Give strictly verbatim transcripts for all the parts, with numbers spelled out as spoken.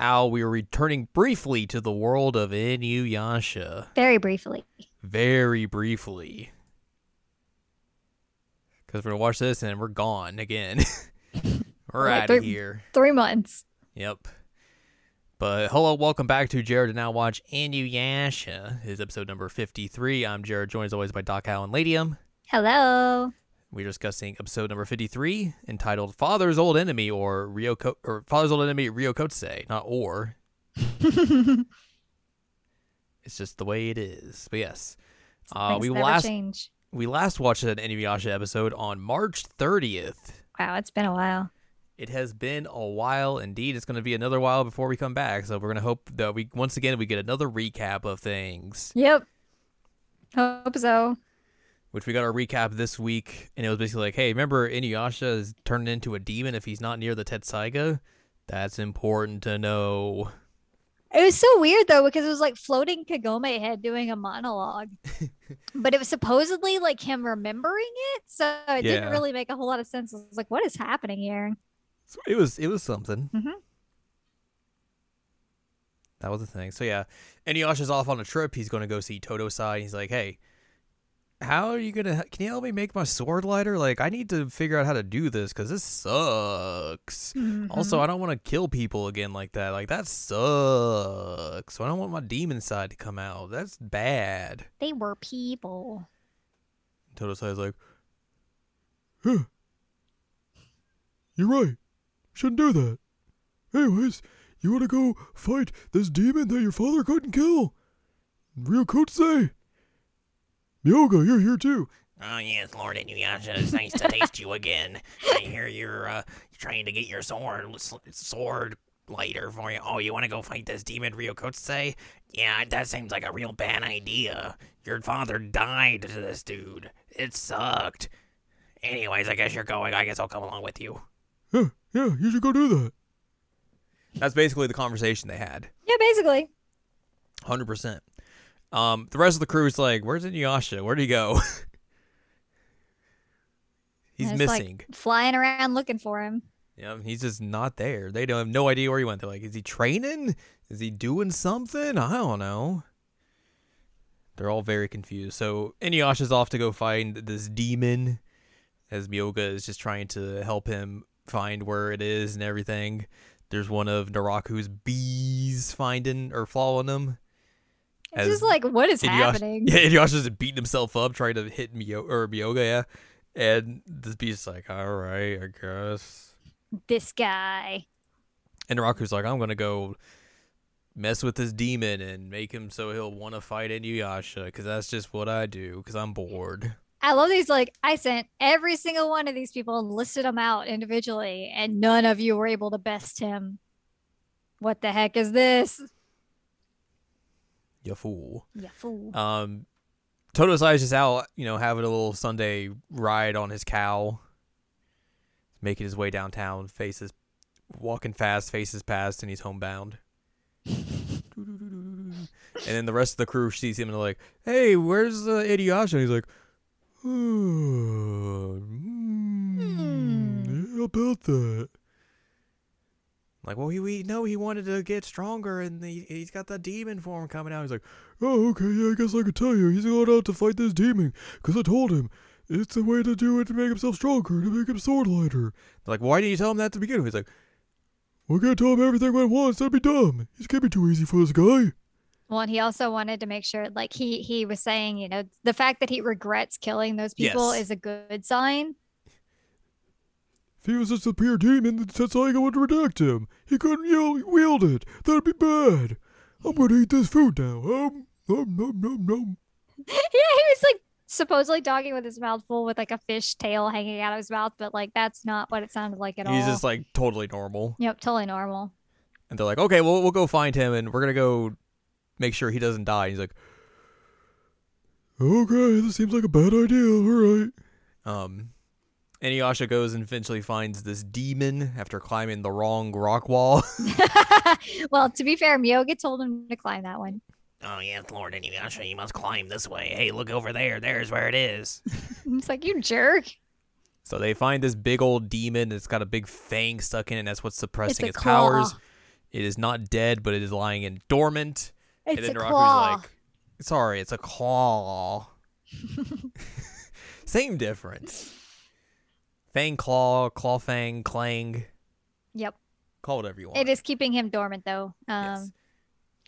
Al, we are returning briefly to the world of Inuyasha. Very briefly. Very briefly. Because we're going to watch this and we're gone again. We're right, out of here. Three months. Yep. But hello, welcome back to Jared and Now Watch Inuyasha. It's episode number fifty-three. I'm Jared, joined as always by Doc Al and Ladium. Hello. We're discussing episode number fifty-three, entitled "Father's Old Enemy" or Ryoko or "Father's Old Enemy Ryōkotsei," not or. It's just the way it is. But yes, uh, we last change. we last watched an Inuyasha episode on March thirtieth. Wow, it's been a while. It has been a while indeed. It's going to be another while before we come back. So we're going to hope that we once again we get another recap of things. Yep. Hope so. Which we got our recap this week, and it was basically like, hey, remember Inuyasha is turned into a demon if he's not near the Tetsaiga? That's important to know. It was so weird though, because it was like floating Kagome head doing a monologue. But it was supposedly like him remembering it, so it yeah. didn't really make a whole lot of sense. I was like, what is happening here? It was it was something. Mm-hmm. That was the thing. So yeah, Inuyasha's off on a trip. He's going to go see Totosai. He's like, hey, how are you going to... Can you help me make my sword lighter? Like, I need to figure out how to do this because this sucks. Mm-hmm. Also, I don't want to kill people again like that. Like, that sucks. So I don't want my demon side to come out. That's bad. They were people. Totosai's like, huh. You're right. Shouldn't do that. Anyways, you want to go fight this demon that your father couldn't kill? Ryōkotsei. Myoga, you're here too. Oh yes, Lord Inuyasha, it's nice to taste you again. I hear you're uh, trying to get your sword sword lighter for you. Oh, you want to go fight this demon Ryōkotsei? Yeah, that seems like a real bad idea. Your father died to this dude. It sucked. Anyways, I guess you're going. I guess I'll come along with you. Yeah, yeah, you should go do that. That's basically the conversation they had. Yeah, basically. one hundred percent. Um, the rest of the crew is like, where's Inuyasha? Where'd he go? He's missing. Like flying around looking for him. Yeah, he's just not there. They don't have no idea where he went. They're like, is he training? Is he doing something? I don't know. They're all very confused. So Inuyasha's off to go find this demon as Myoga is just trying to help him find where it is and everything. There's one of Naraku's bees finding or following him. It's just like, what is Inuyasha, happening? Yeah, Inuyasha's beating himself up, trying to hit Myo- or Myoga, yeah. And this beast's like, all right, I guess. This guy. And Naraku's like, I'm going to go mess with this demon and make him so he'll want to fight Inuyasha, because that's just what I do, because I'm bored. I love these, like, I sent every single one of these people and listed them out individually, and none of you were able to best him. What the heck is this? You fool. You fool. Um, Totosai is just out, you know, having a little Sunday ride on his cow. Making his way downtown, faces, walking fast, faces past, and he's homebound. And then the rest of the crew sees him and they're like, hey, where's uh, Inuyasha? And he's like, oh, mm, hmm. about that. Like, well, he, we know he wanted to get stronger, and he, he's got the demon form coming out. He's like, oh, okay, yeah, I guess I could tell you. He's going out to fight this demon, because I told him it's a way to do it to make himself stronger, to make him sword lighter. They're like, why didn't you tell him that to begin with? He's like, well, I can't tell him everything at once. That'd be dumb. It can't be too easy for this guy. Well, and he also wanted to make sure, like, he, he was saying, you know, the fact that he regrets killing those people yes. is a good sign. If he was just a pure demon, the Tetsaiga would reject him. He couldn't yell, wield it. That'd be bad. I'm going to eat this food now. Um, nom, nom, nom, nom. Yeah, he was like supposedly dogging with his mouth full with like a fish tail hanging out of his mouth, but like that's not what it sounded like at all. He's just like totally normal. Yep, totally normal. And they're like, okay, well, we'll go find him and we're going to go make sure he doesn't die. And he's like, okay, this seems like a bad idea. All right. Um... Inuyasha goes and eventually finds this demon after climbing the wrong rock wall. Well, to be fair, Myoga told him to climb that one. Oh, yes, Lord Inuyasha, you must climb this way. Hey, look over there. There's where it is. It's like, you jerk. So they find this big old demon that's got a big fang stuck in it, and that's what's suppressing its, its powers. It is not dead, but it is lying in dormant. It's and then a Naraku's claw. Like, sorry, it's a claw. Same difference. Fang, claw, claw, fang, clang. Yep. Call whatever you want. It is keeping him dormant, though. Um,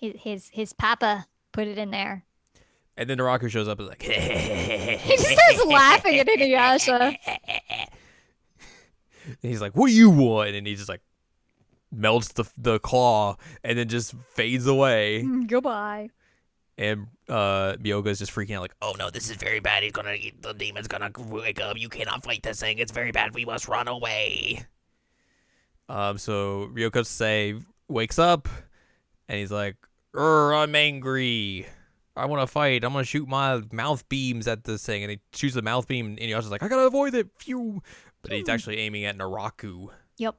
yes. His his papa put it in there. And then Naraku shows up and is like... He just starts laughing at Inuyasha. And he's like, what do you want? And he just like melts the the claw and then just fades away. Mm, goodbye. And uh, Myoga's just freaking out like, oh no, this is very bad. He's gonna eat the demon's gonna wake up. You cannot fight this thing. It's very bad. We must run away. Um, so Ryōkotsei wakes up and he's like, er, I'm angry. I want to fight. I'm going to shoot my mouth beams at this thing. And he shoots the mouth beam, and Inuyasha's like, I got to avoid it. Phew. But he's actually aiming at Naraku. Yep.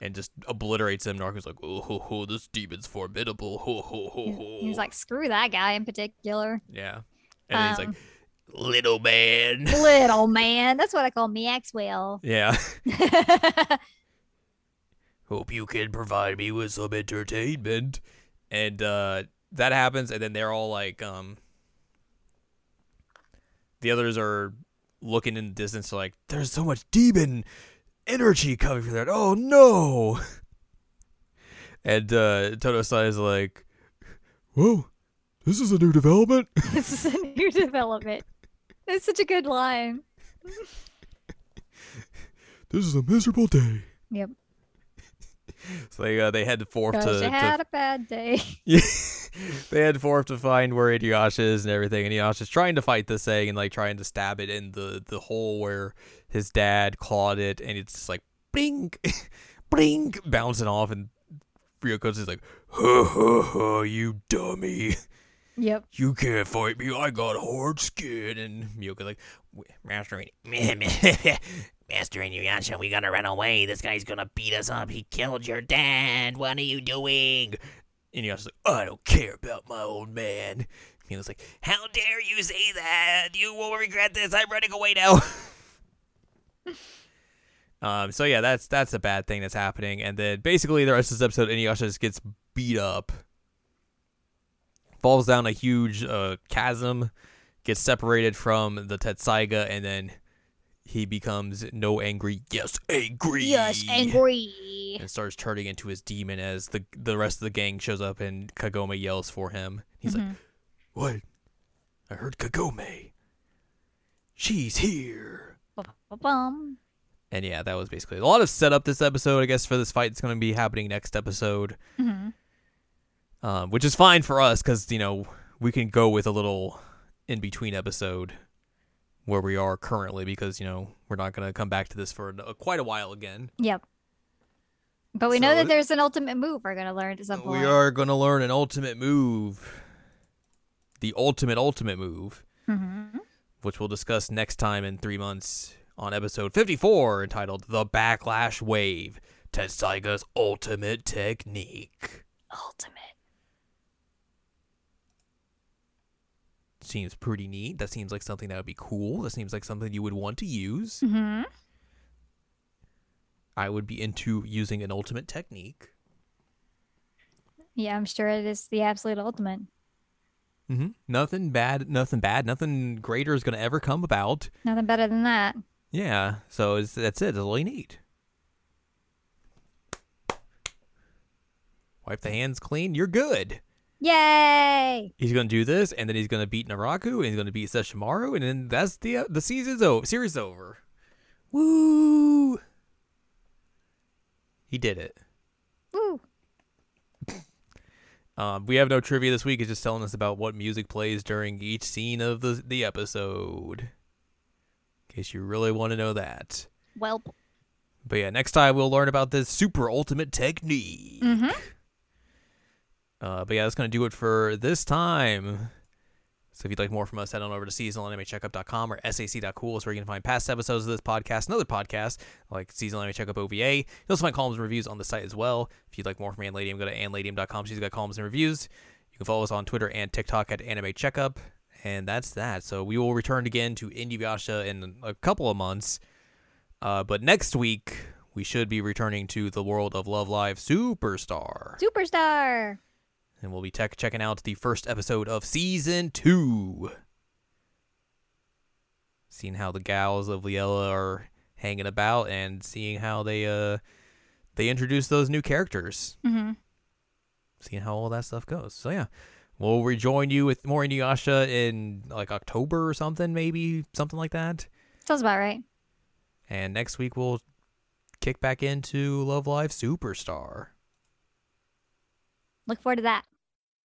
And just obliterates him. Naraku's like, oh, ho, ho, this demon's formidable. Ho, ho, ho, ho. He's like, screw that guy in particular. Yeah. And um, he's like, little man. Little man. That's what I call Maxwell. Yeah. Hope you can provide me with some entertainment. And, uh... that happens, and then they're all like, um, the others are looking in the distance. They're like, there's so much demon energy coming from there. Oh, no. And uh, Totosai is like, whoa, this is a new development. This is a new development. That's such a good line. This is a miserable day. Yep. So they, uh, they head forth to... They had to... a bad day. They head forth to find where Inuyasha is and everything. And Inuyasha's trying to fight this thing and, like, trying to stab it in the, the hole where his dad clawed it. And it's just like, bling, bling, bouncing off. And Ryōkotsei's like, ha, ha, ha, you dummy. Yep. You can't fight me. I got hard skin. And Myoga's like, Master Inuyasha. Master Inuyasha, we gotta run away. This guy's gonna beat us up. He killed your dad. What are you doing? Inuyasha's like, I don't care about my old man. Myoga's like, how dare you say that? You will regret this. I'm running away now. um. So yeah, that's that's a bad thing that's happening. And then basically the rest of this episode, Inuyasha just gets beat up, falls down a huge uh, chasm, gets separated from the Tetsaiga, and then he becomes no angry, yes angry, yes angry, and starts turning into his demon as the the rest of the gang shows up and Kagome yells for him. He's mm-hmm. like, "What? I heard Kagome. She's here." Ba-ba-bum. And yeah, that was basically a lot of setup this episode, I guess, for this fight that's going to be happening next episode. Mm-hmm. Um, which is fine for us because, you know, we can go with a little in-between episode where we are currently because, you know, we're not going to come back to this for a, quite a while again. Yep. But we so know that there's an ultimate move we're going to learn at some point. We are going to learn an ultimate move. The ultimate, ultimate move. Mm-hmm. Which we'll discuss next time in three months on episode fifty-four entitled The Backlash Wave, Tetsaiga's Ultimate Technique. Ultimate. Seems pretty neat. That seems like something that would be cool. That seems like something you would want to use. Mm-hmm. I would be into using an ultimate technique. Yeah, I'm sure it is the absolute ultimate. Mm-hmm. Nothing bad, nothing bad, nothing greater is going to ever come about. Nothing better than that. Yeah, so it's, that's it. That's all you need. Wipe the hands clean. You're good. Yay! He's gonna do this, and then he's gonna beat Naraku, and he's gonna beat Sesshomaru, and then that's the uh, the season's o- series over. Woo! He did it. Woo! um, we have no trivia this week. It's just telling us about what music plays during each scene of the the episode. In case you really want to know that. Well. But yeah, next time we'll learn about this super ultimate technique. Mm-hmm. Uh, but yeah, that's going to do it for this time. So if you'd like more from us, head on over to Seasonal Anime Checkup dot com or S A C dot cool is where you can find past episodes of this podcast and other podcasts like Seasonal Anime Checkup O V A. You'll also find columns and reviews on the site as well. If you'd like more from AnnLady, go to Ann Lady dot com. She's got columns and reviews. You can follow us on Twitter and TikTok at Anime Checkup. And that's that. So we will return again to Inuyasha in a couple of months. Uh, but next week, we should be returning to the world of Love Live Superstar. Superstar! And we'll be tech- checking out the first episode of Season two. Seeing how the gals of Liella are hanging about and seeing how they uh they introduce those new characters. Mm-hmm. Seeing how all that stuff goes. So, yeah. We'll rejoin you with more Inuyasha in, like, October or something, maybe. Something like that. Sounds about right. And next week we'll kick back into Love Live Superstar. Look forward to that.